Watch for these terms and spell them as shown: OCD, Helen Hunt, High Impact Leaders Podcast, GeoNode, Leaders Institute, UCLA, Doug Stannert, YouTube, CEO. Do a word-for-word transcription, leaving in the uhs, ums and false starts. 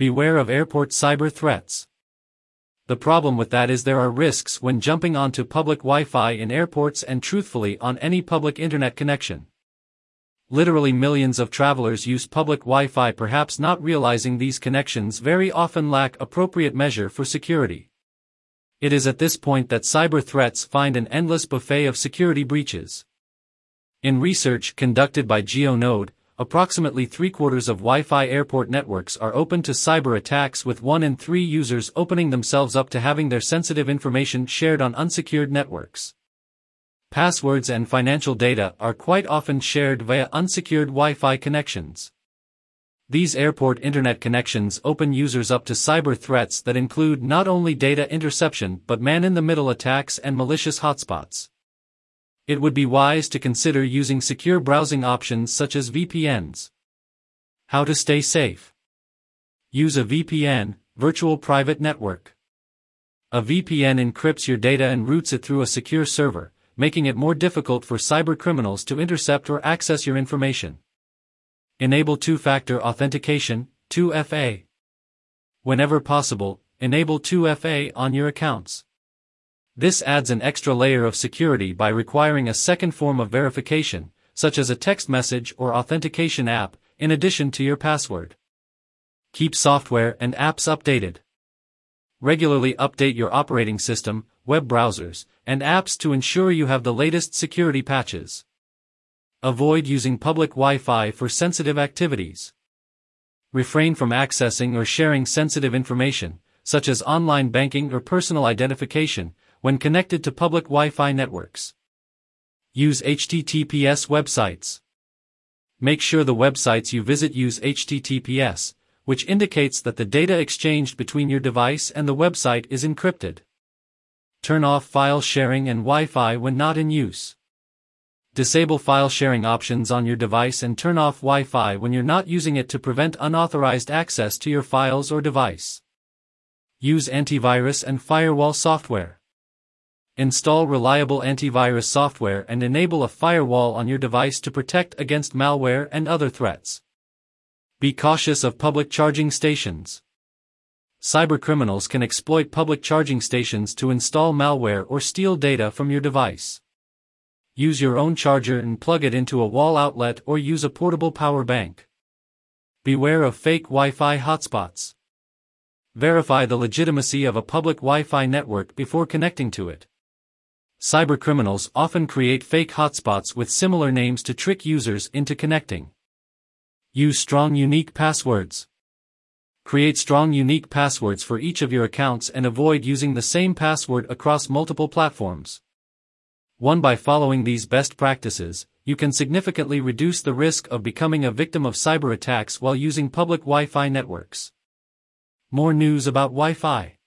Beware of airport cyber threats. The problem with that is there are risks when jumping onto public Wi-Fi in airports and truthfully on any public internet connection. Literally millions of travelers use public Wi-Fi, perhaps not realizing these connections very often lack appropriate measure for security. It is at this point that cyber threats find an endless buffet of security breaches. In research conducted by GeoNode, approximately three-quarters of Wi-Fi airport networks are open to cyber attacks, with one in three users opening themselves up to having their sensitive information shared on unsecured networks. Passwords and financial data are quite often shared via unsecured Wi-Fi connections. These airport internet connections open users up to cyber threats that include not only data interception but man-in-the-middle attacks and malicious hotspots. It would be wise to consider using secure browsing options such as V P Ns. How to stay safe. Use a V P N, virtual private network. A V P N encrypts your data and routes it through a secure server, making it more difficult for cybercriminals to intercept or access your information. Enable two-factor authentication, two F A. Whenever possible, enable two F A on your accounts. This adds an extra layer of security by requiring a second form of verification, such as a text message or authentication app, in addition to your password. Keep software and apps updated. Regularly update your operating system, web browsers, and apps to ensure you have the latest security patches. Avoid using public Wi-Fi for sensitive activities. Refrain from accessing or sharing sensitive information, such as online banking or personal identification, when connected to public Wi-Fi networks. Use H T T P S websites. Make sure the websites you visit use H T T P S, which indicates that the data exchanged between your device and the website is encrypted. Turn off file sharing and Wi-Fi when not in use. Disable file sharing options on your device and turn off Wi-Fi when you're not using it to prevent unauthorized access to your files or device. Use antivirus and firewall software. Install reliable antivirus software and enable a firewall on your device to protect against malware and other threats. Be cautious of public charging stations. Cybercriminals can exploit public charging stations to install malware or steal data from your device. Use your own charger and plug it into a wall outlet or use a portable power bank. Beware of fake Wi-Fi hotspots. Verify the legitimacy of a public Wi-Fi network before connecting to it. Cybercriminals often create fake hotspots with similar names to trick users into connecting. Use strong unique passwords. Create strong unique passwords for each of your accounts and avoid using the same password across multiple platforms. One By following these best practices, you can significantly reduce the risk of becoming a victim of cyber attacks while using public Wi-Fi networks. More news about Wi-Fi.